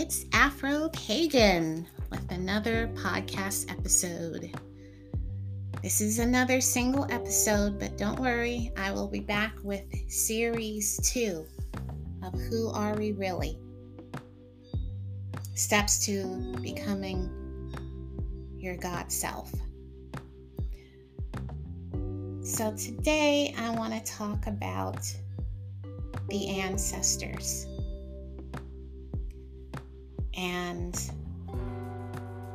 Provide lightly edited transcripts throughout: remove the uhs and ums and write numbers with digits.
It's Afro Pagan with another podcast episode. This is another single episode, but don't worry, I will be back with series 2 of Who Are We Really? Steps to Becoming Your God Self. So today I want to talk about the ancestors. And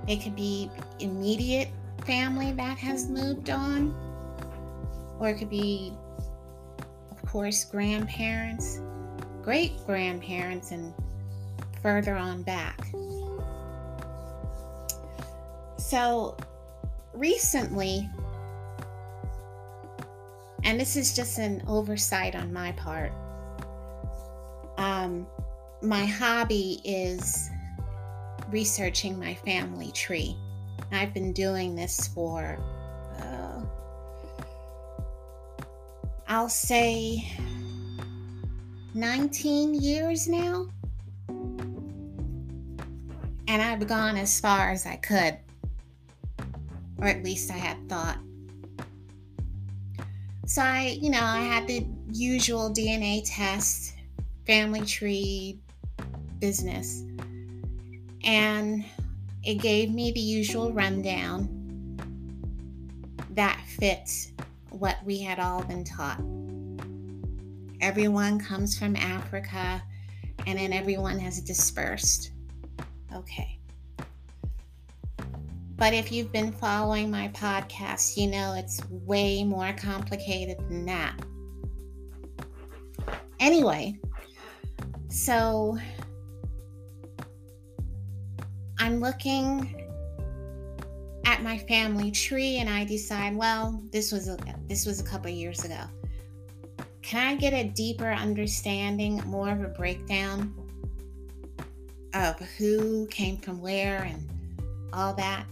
it could be immediate family that has moved on, or it could be, of course, grandparents, great-grandparents, and further on back. So recently, and this is just an oversight on my part, my hobby is researching my family tree. I've been doing this for, I'll say 19 years now. And I've gone as far as I could, or at least I had thought. So I had the usual DNA test, family tree business, and it gave me the usual rundown that fits what we had all been taught. Everyone comes from Africa, and then everyone has dispersed. Okay. But if you've been following my podcast, you know it's way more complicated than that. Anyway, so I'm looking at my family tree and I decide, well, this was a couple of years ago. Can I get a deeper understanding, more of a breakdown of who came from where and all that?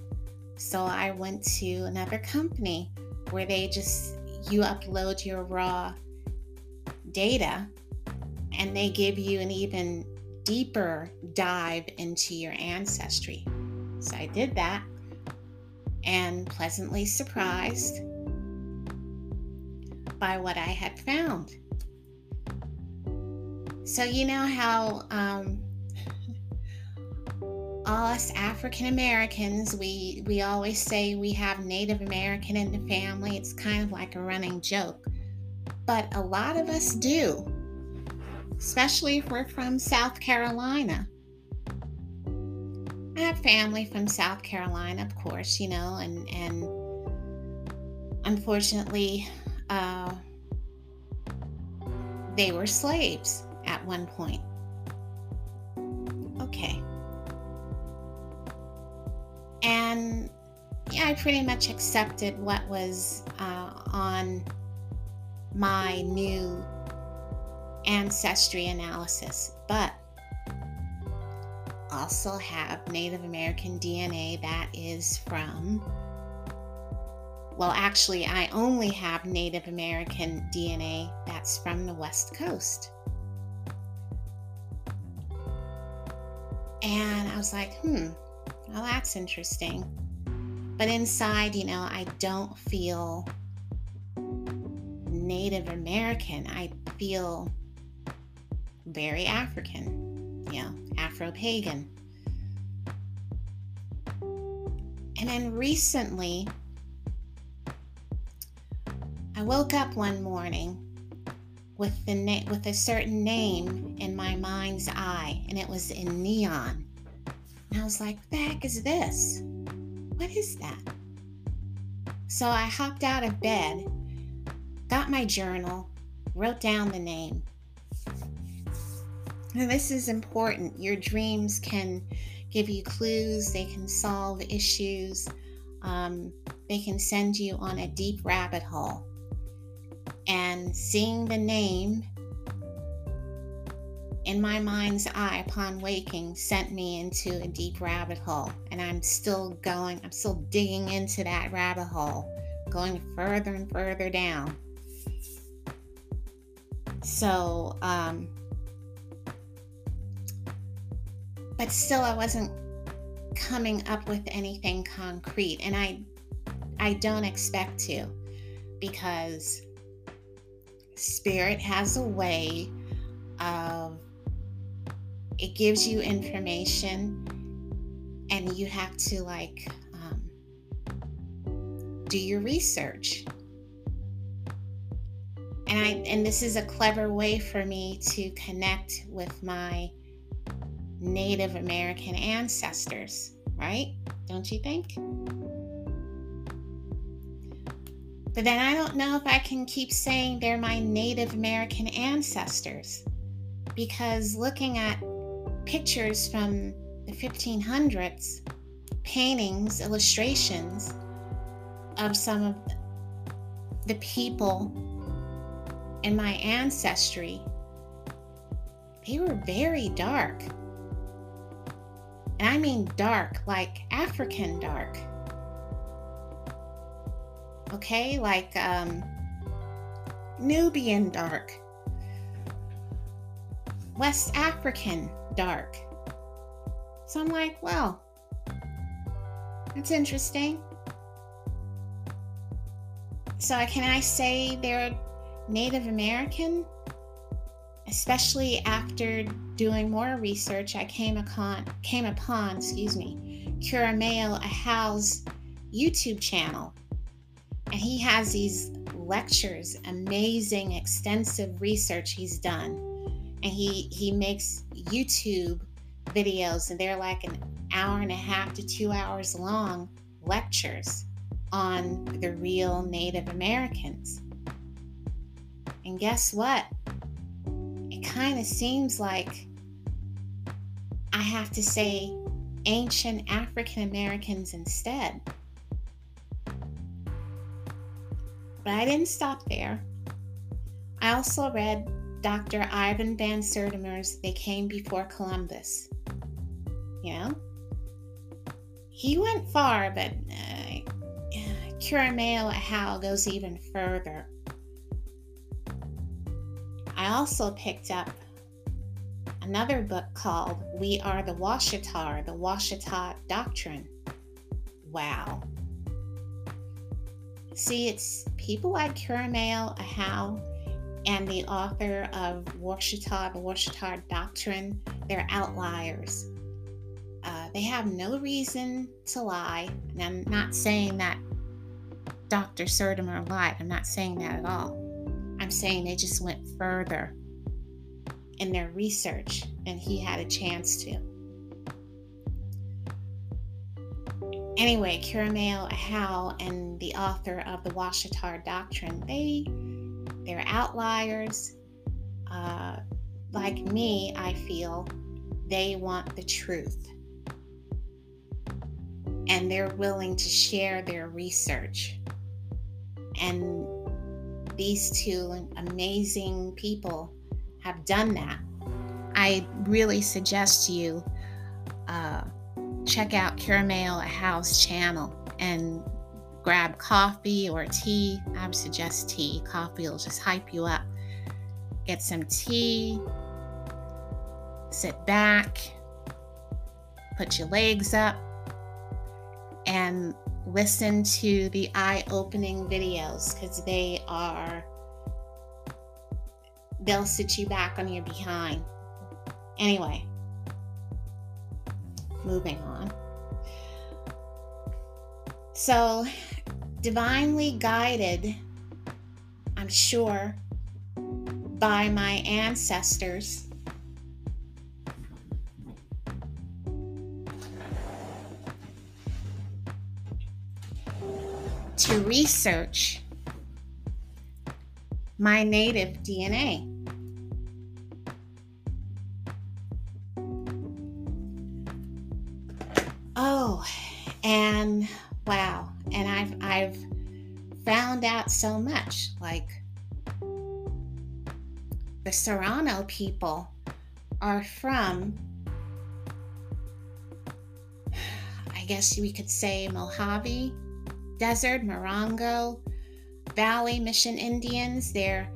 So I went to another company where they just, you upload your raw data and they give you an even deeper dive into your ancestry. So I did that and pleasantly surprised by what I had found. So you know how all us African Americans, we always say we have Native American in the family. It's kind of like a running joke, but a lot of us do. Especially if we're from South Carolina. I have family from South Carolina, of course, you know, and unfortunately, they were slaves at one point. Okay. And yeah, I pretty much accepted what was on my new ancestry analysis, but also have Native American DNA that is from, well, actually, I only have Native American DNA that's from the West Coast. And I was like, well, that's interesting. But inside, you know, I don't feel Native American. I feel very African, you know, Afro-Pagan. And then recently, I woke up one morning with with a certain name in my mind's eye, and it was in neon. And I was like, what the heck is this? What is that? So I hopped out of bed, got my journal, wrote down the name. Now, this is important. Your dreams can give you clues. They can solve issues. They can send you on a deep rabbit hole. And seeing the name in my mind's eye upon waking sent me into a deep rabbit hole. And I'm still digging into that rabbit hole, going further and further down. So, but still I wasn't coming up with anything concrete, and I don't expect to, because Spirit has a way of, it gives you information and you have to do your research. And this is a clever way for me to connect with my Native American ancestors, right? Don't you think? But then I don't know if I can keep saying they're my Native American ancestors, because looking at pictures from the 1500s, paintings, illustrations of some of the people in my ancestry, they were very dark. And I mean dark, like African dark. Okay, like Nubian dark, West African dark. So I'm like, well, that's interesting. So can I say they're Native American? Especially after doing more research, I came upon Kurimeo Ahau's YouTube channel. And he has these lectures, amazing, extensive research he's done. And he makes YouTube videos, and they're like an hour and a half to 2 hours long lectures on the real Native Americans. And guess what? It kind of seems like I have to say ancient African Americans instead. But I didn't stop there. I also read Dr. Ivan Van Sertimer's They Came Before Columbus. You know? He went far, but Kirameo Ahau goes even further. I also picked up another book called We Are the Washitaw, or The Washitaw Doctrine. Wow. See, it's people like Karamail Ahau and the author of Washitaw, The Washitaw Doctrine. They're outliers. They have no reason to lie. And I'm not saying that Dr. Sertimer lied. I'm not saying that at all. I'm saying they just went further in their research than he had a chance to. Anyway, Kirameo Ahau and the author of The Washitaw Doctrine, they're outliers. Like me, I feel they want the truth. And they're willing to share their research. And these two amazing people have done that. I really suggest you check out Kirameo Ahau's channel and grab coffee or tea. I would suggest tea. Coffee will just hype you up. Get some tea, sit back, put your legs up, and listen to the eye-opening videos, because they'll sit you back on your behind. Anyway. Moving on. So, divinely guided, I'm sure, by my ancestors, to research my native DNA. And wow, and I've found out so much, like the Serrano people are from, I guess we could say, Mojave Desert, Morongo Valley, Mission Indians. They're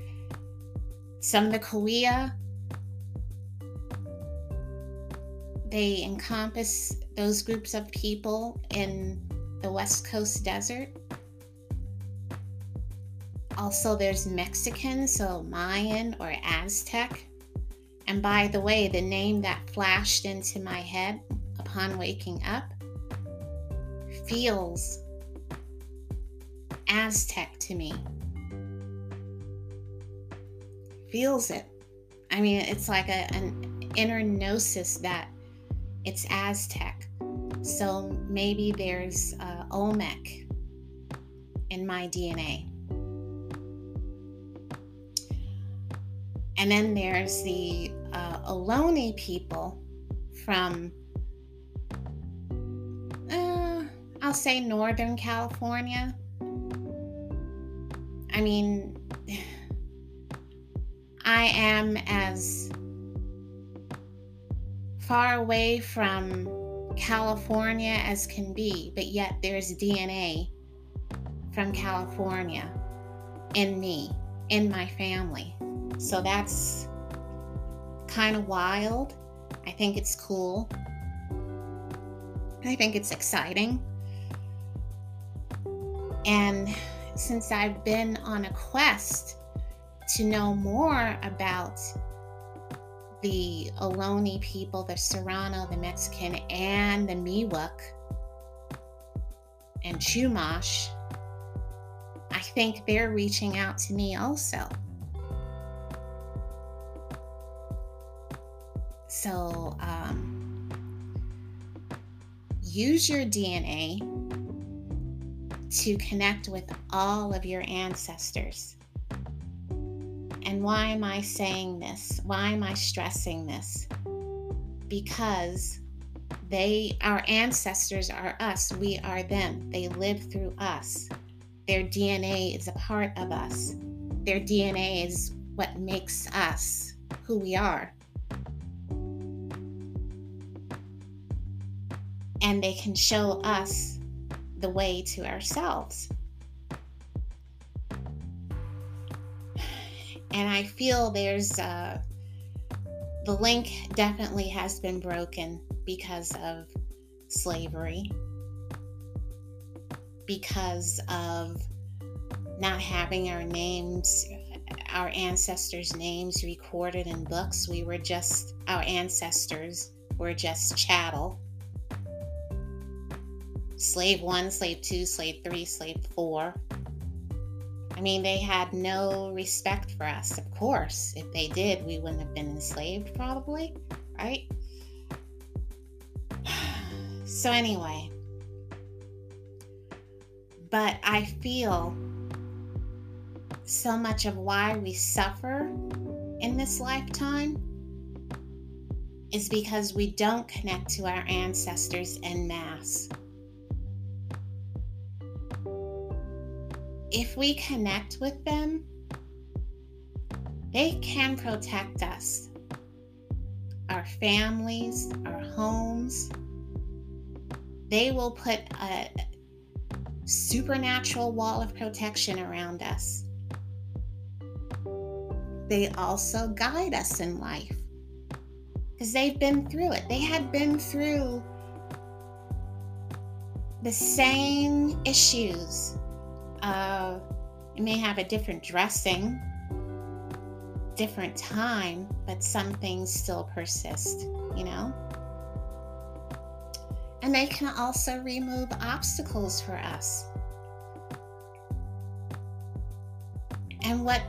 some of the Cahuilla. They encompass those groups of people in the West Coast desert. Also, there's Mexican, so Mayan or Aztec. And by the way, the name that flashed into my head upon waking up feels Aztec to me. Feels it. I mean, it's like an inner gnosis that it's Aztec. So maybe there's Olmec in my DNA. And then there's the Ohlone people from, I'll say Northern California. I mean, I am as far away from California as can be, but yet there's DNA from California in me, in my family. So that's kind of wild. I think it's cool. I think it's exciting. And since I've been on a quest to know more about the Ohlone people, the Serrano, the Mexican, and the Miwok, and Chumash, I think they're reaching out to me also. So, use your DNA to connect with all of your ancestors. And why am I saying this? Why am I stressing this? Because our ancestors are us. We are them. They live through us. Their DNA is a part of us. Their DNA is what makes us who we are. And they can show us the way to ourselves. And I feel there's the link definitely has been broken because of slavery, because of not having our names, our ancestors' names recorded in books. Our ancestors were just chattel. Slave 1, slave 2, slave 3, slave 4. I mean, they had no respect for us, of course. If they did, we wouldn't have been enslaved, probably, right? So anyway, but I feel so much of why we suffer in this lifetime is because we don't connect to our ancestors en masse. If we connect with them, they can protect us, our families, our homes. They will put a supernatural wall of protection around us. They also guide us in life because they've been through it. They had been through the same issues. It may have a different dressing, different time, but some things still persist, you know? And they can also remove obstacles for us. And what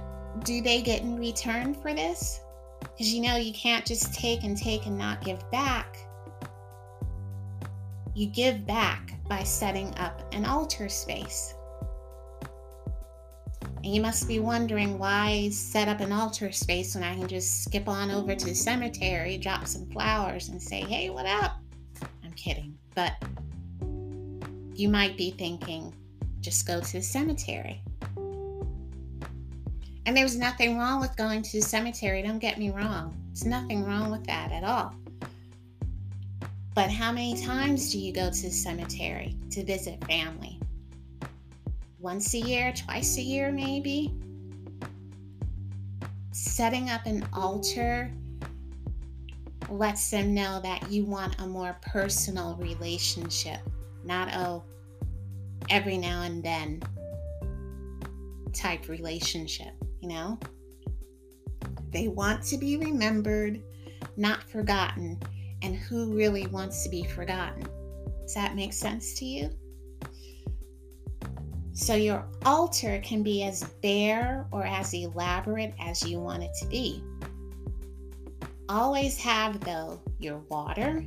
do they get in return for this? Because you know, you can't just take and not give back. You give back by setting up an altar space. And you must be wondering why set up an altar space when I can just skip on over to the cemetery, drop some flowers, and say, hey, what up? I'm kidding. But you might be thinking, just go to the cemetery. And there's nothing wrong with going to the cemetery. Don't get me wrong. There's nothing wrong with that at all. But how many times do you go to the cemetery to visit family? Once a year, twice a year, maybe. Setting up an altar lets them know that you want a more personal relationship, not a every now and then type relationship, you know? They want to be remembered, not forgotten, and who really wants to be forgotten? Does that make sense to you? So your altar can be as bare or as elaborate as you want it to be. Always have, though, your water,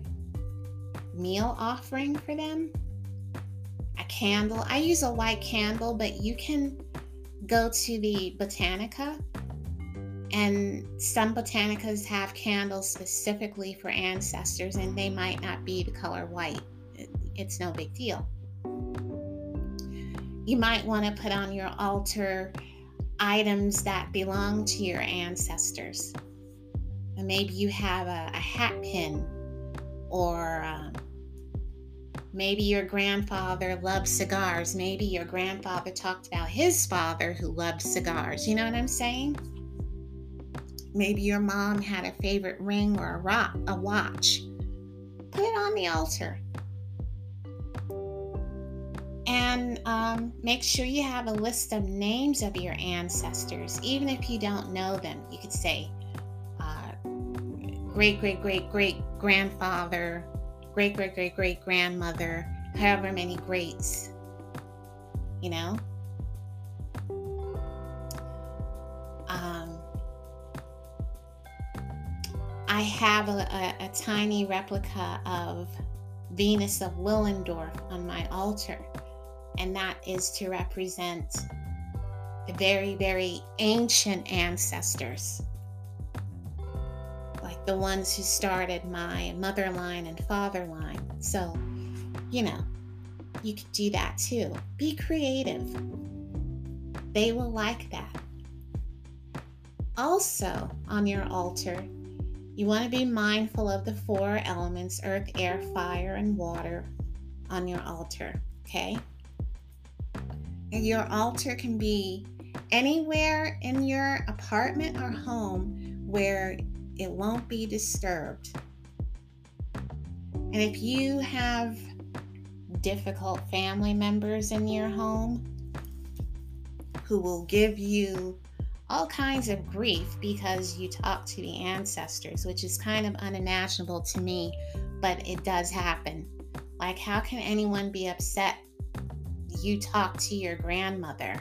meal offering for them, a candle. I use a white candle, but you can go to the Botanica, and some Botanicas have candles specifically for ancestors, and they might not be the color white. It's no big deal. You might want to put on your altar items that belong to your ancestors. And maybe you have a hat pin, or maybe your grandfather loved cigars. Maybe your grandfather talked about his father who loved cigars. You know what I'm saying? Maybe your mom had a favorite ring or a watch. Put it on the altar. And make sure you have a list of names of your ancestors. Even if you don't know them, you could say great-great-great-great-grandfather, great-great-great-great-grandmother, however many greats, you know? I have a tiny replica of Venus of Willendorf on my altar, and that is to represent the very, very ancient ancestors, like the ones who started my mother line and father line. So, you know, you could do that too. Be creative. They will like that. Also, on your altar, you want to be mindful of the four elements, earth, air, fire, and water on your altar, okay? And your altar can be anywhere in your apartment or home where it won't be disturbed. And if you have difficult family members in your home who will give you all kinds of grief because you talk to the ancestors, which is kind of unimaginable to me, but it does happen. Like, how can anyone be upset you talk to your grandmother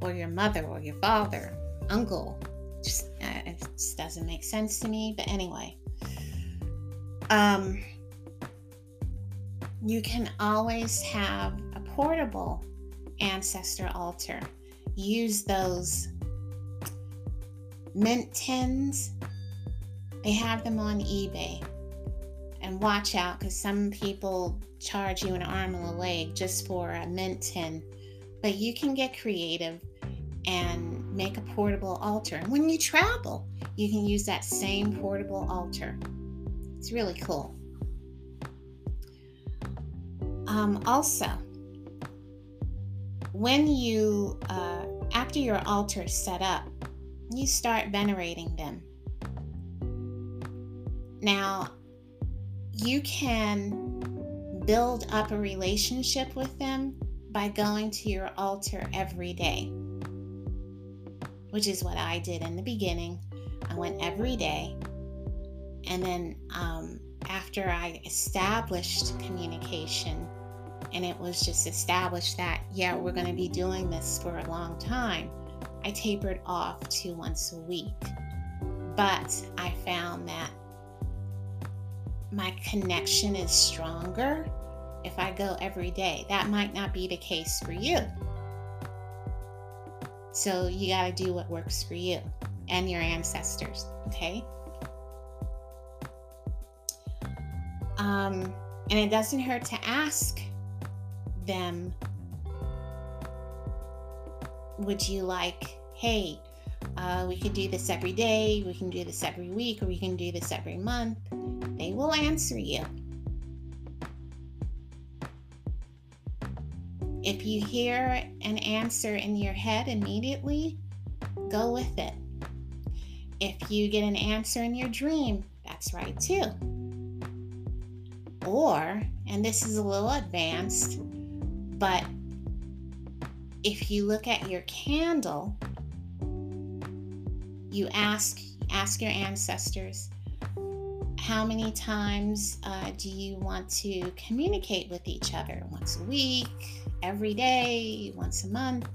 or your mother or your father, uncle? It just doesn't make sense to me, but anyway. You can always have a portable ancestor altar. Use those mint tins. They have them on eBay, and watch out, because some people charge you an arm and a leg just for a mint tin. But you can get creative and make a portable altar, and when you travel you can use that same portable altar. It's really cool. Also, when you after your altar is set up, you start venerating them. Now, you can build up a relationship with them by going to your altar every day, which is what I did in the beginning. I went every day, and then after I established communication, and it was just established that, yeah, we're going to be doing this for a long time, I tapered off to once a week. But I found that my connection is stronger if I go every day. That might not be the case for you. So you got to do what works for you and your ancestors, okay? And it doesn't hurt to ask them, would you like, hey, we could do this every day, we can do this every week, or we can do this every month. They will answer you. If you hear an answer in your head immediately, go with it. If you get an answer in your dream, that's right too. Or, and this is a little advanced, but if you look at your candle, you ask your ancestors, how many times do you want to communicate with each other? Once a week, every day, once a month?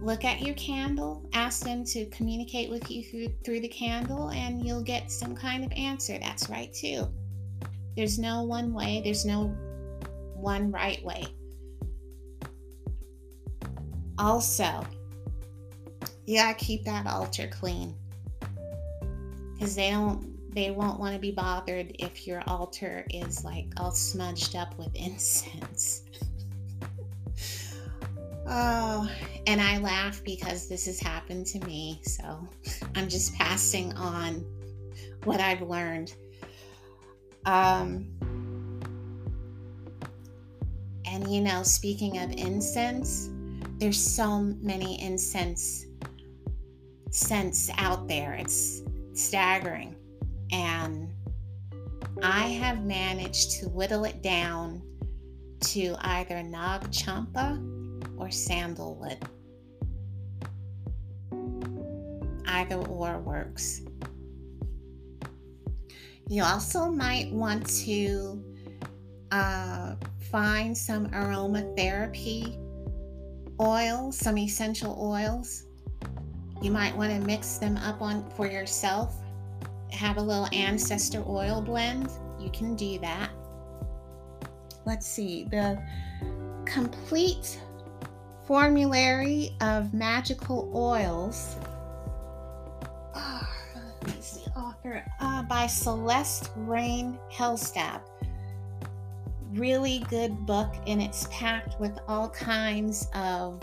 Look at your candle, ask them to communicate with you through the candle, and you'll get some kind of answer. That's right too. There's no one way, there's no one right way. Also, you gotta keep that altar clean, because they won't want to be bothered if your altar is like all smudged up with incense. Oh, and I laugh because this has happened to me, so I'm just passing on what I've learned. And you know, speaking of incense, there's so many incense scents out there. It's staggering. And I have managed to whittle it down to either Nag Champa or sandalwood. Either or works. You also might want to find some aromatherapy oils, some essential oils. You might want to mix them up on for yourself. Have a little ancestor oil blend. You can do that. Let's see. The Complete Formulary of Magical Oils. Oh, who's the author? By Celeste Rain Hellstab. Really good book, and it's packed with all kinds of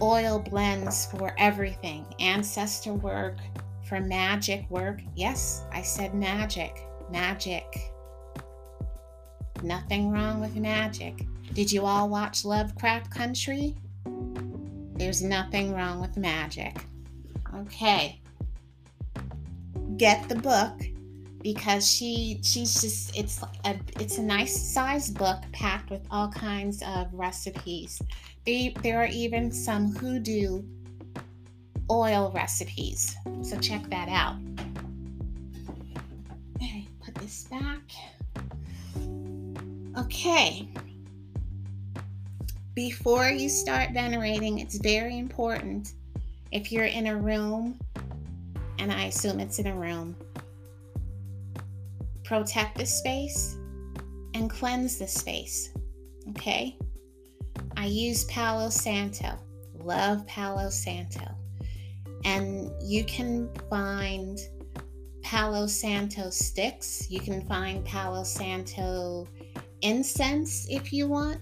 oil blends for everything. Ancestor work, for magic work. Yes, I said magic. Magic. Nothing wrong with magic. Did you all watch Lovecraft Country? There's nothing wrong with magic. Okay. Get the book, because she's just, it's a nice sized book packed with all kinds of recipes. There are even some hoodoo oil recipes, so check that out. Okay, put this back. Okay. Before you start venerating, it's very important, if you're in a room, and I assume it's in a room, protect the space and cleanse the space. Okay? I use Palo Santo. Love Palo Santo. And you can find Palo Santo sticks. You can find Palo Santo incense if you want.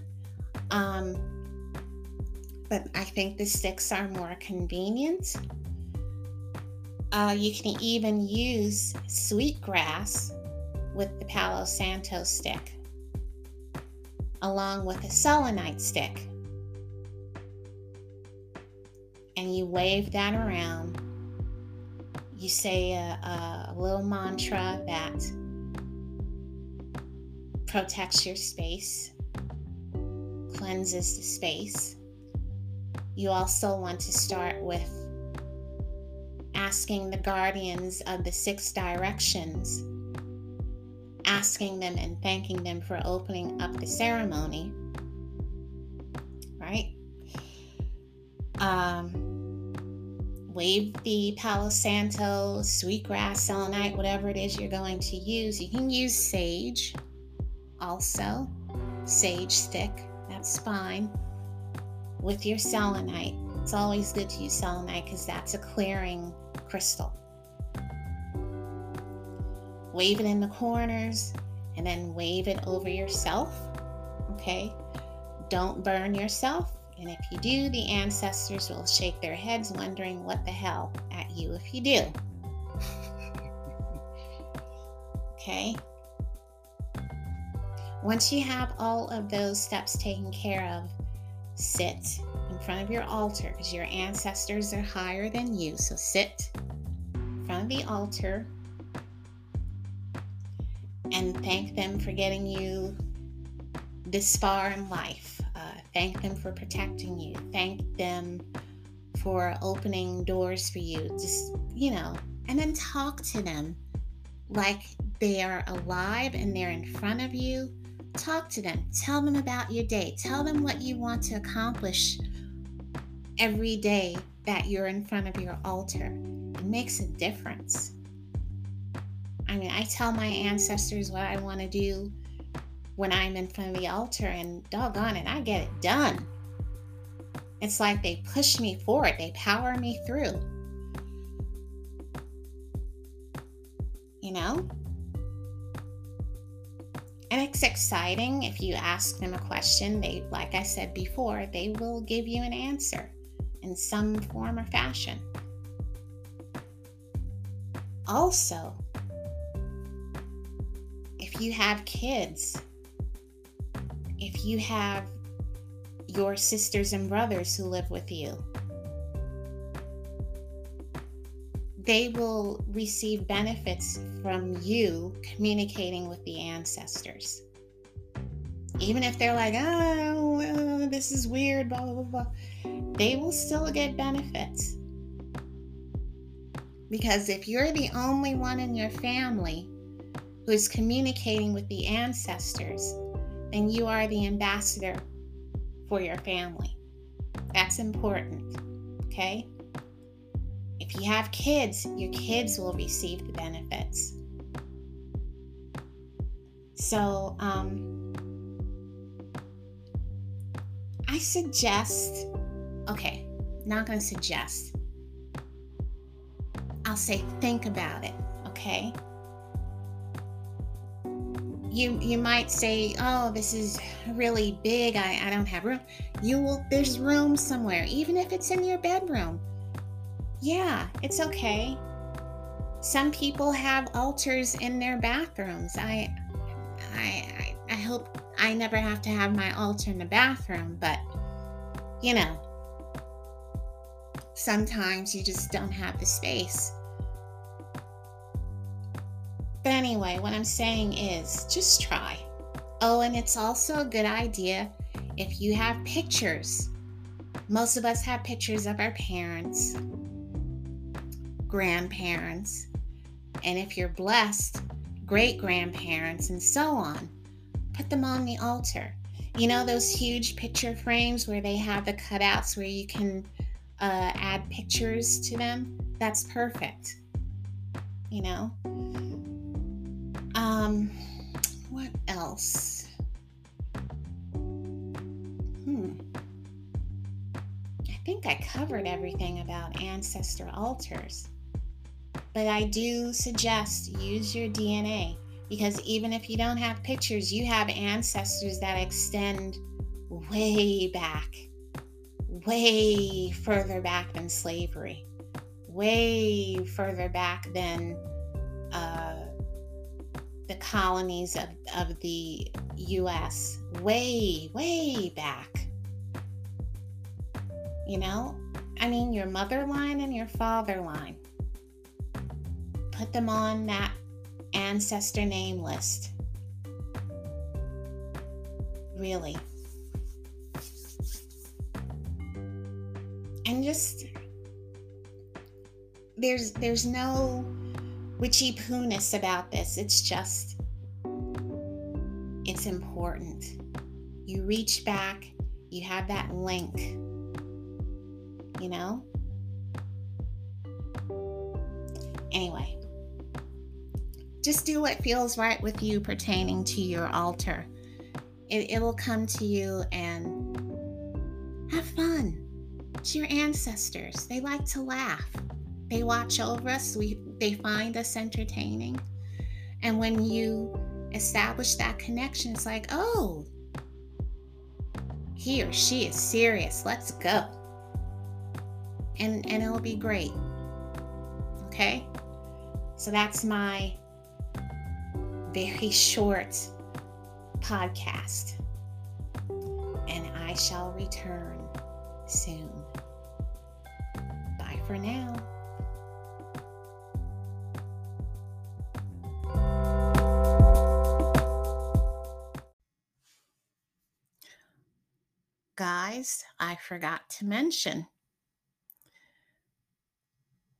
But I think the sticks are more convenient. You can even use sweetgrass with the Palo Santo stick, along with a selenite stick. And you wave that around. You say a little mantra that protects your space, cleanses the space. You also want to start with asking the guardians of the six directions, asking them and thanking them for opening up the ceremony, right? Wave the Palo Santo, sweetgrass, selenite, whatever it is you're going to use. You can use sage also, sage stick, that's fine, with your selenite. It's always good to use selenite because that's a clearing crystal. Wave it in the corners and then wave it over yourself, okay? Don't burn yourself. And if you do, the ancestors will shake their heads wondering what the hell at you if you do. Okay? Once you have all of those steps taken care of, sit in front of your altar, because your ancestors are higher than you. So sit in front of the altar and thank them for getting you this far in life. Thank them for protecting you. Thank them for opening doors for you. Just, you know, and then talk to them like they are alive and they're in front of you. Talk to them. Tell them about your day. Tell them what you want to accomplish every day that you're in front of your altar. It makes a difference. I mean, I tell my ancestors what I want to do when I'm in front of the altar, and doggone it, I get it done. It's like they push me forward. They power me through. You know? And it's exciting if you ask them a question. They, like I said before, they will give you an answer in some form or fashion. Also, if you have kids, if you have your sisters and brothers who live with you, they will receive benefits from you communicating with the ancestors. Even if they're like, oh, this is weird, blah, blah, blah, blah, they will still get benefits. Because if you're the only one in your family who is communicating with the ancestors, then you are the ambassador for your family. That's important, okay? If you have kids, your kids will receive the benefits. So, I suggest, okay, not going to suggest. I'll say think about it, okay? You might say, oh, this is really big. I don't have room. There's room somewhere, even if it's in your bedroom. Yeah, it's okay. Some people have altars in their bathrooms. I hope I never have to have my altar in the bathroom, but you know, sometimes you just don't have the space. But anyway, what I'm saying is just try. Oh, and it's also a good idea if you have pictures. Most of us have pictures of our parents, grandparents, and if you're blessed, great-grandparents, and so on. Put them on the altar. You know those huge picture frames where they have the cutouts where you can add pictures to them? That's perfect. You know? What else? I think I covered everything about ancestor altars. But I do suggest use your DNA, because even if you don't have pictures, you have ancestors that extend way further back than slavery, way further back than the colonies of the U.S., way back. You know, I mean, your mother line and your father line. Put them on that ancestor name list. Really. And just, there's no witchy poo-ness about this. It's just, it's important. You reach back, you have that link, you know? Anyway. Just do what feels right with you pertaining to your altar. It will come to you, and have fun. It's your ancestors. They like to laugh. They watch over us. They find us entertaining. And when you establish that connection, it's like, oh, he or she is serious. Let's go. And it'll be great. Okay? So that's my very short podcast, and I shall return soon. Bye for now. guys, I forgot to mention.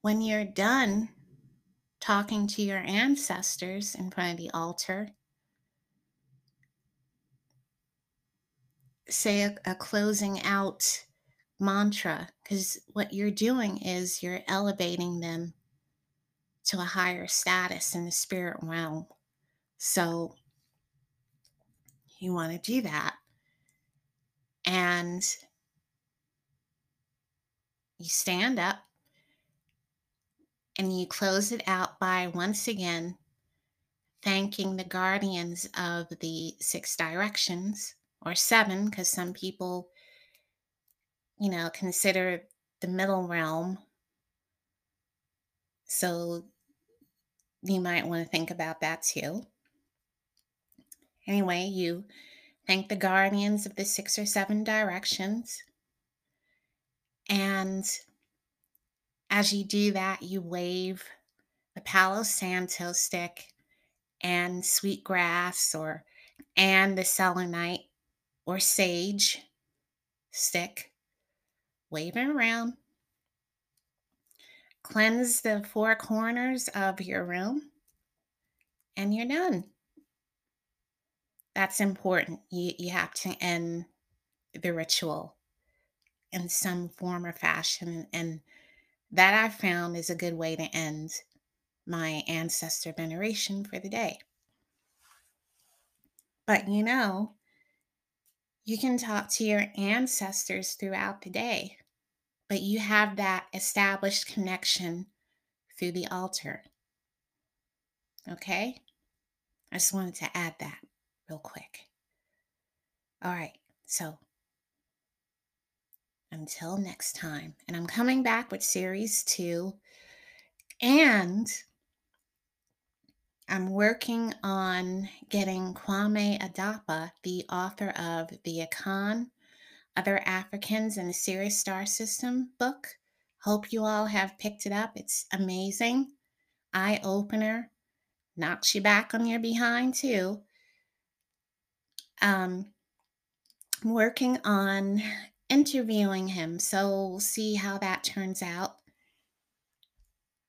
When you're done talking to your ancestors in front of the altar, say a closing out mantra, because what you're doing is you're elevating them to a higher status in the spirit realm. So you want to do that. And you stand up and you close it out by once again thanking the guardians of the six directions, or seven, because some people, you know, consider the middle realm. So you might want to think about that too. Anyway, you thank the guardians of the six or seven directions. And as you do that, you wave the Palo Santo stick and sweet grass and the selenite or sage stick, waving around. Cleanse the four corners of your room, and you're done. That's important. You have to end the ritual in some form or fashion. And that I found is a good way to end my ancestor veneration for the day. But you know, you can talk to your ancestors throughout the day, but you have that established connection through the altar. Okay? I just wanted to add that real quick. All right, so until next time, and I'm coming back with series 2, and I'm working on getting Kwame Adapa, the author of The Akan Other Africans in the Sirius Star System book. Hope you all have picked it up. It's amazing. Eye-opener. Knocks you back on your behind too. I'm working on interviewing him, so we'll see how that turns out.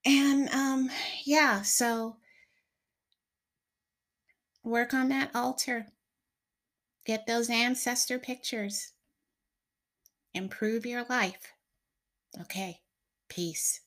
And yeah, so work on that altar. Get those ancestor pictures. Improve your life. Okay, peace.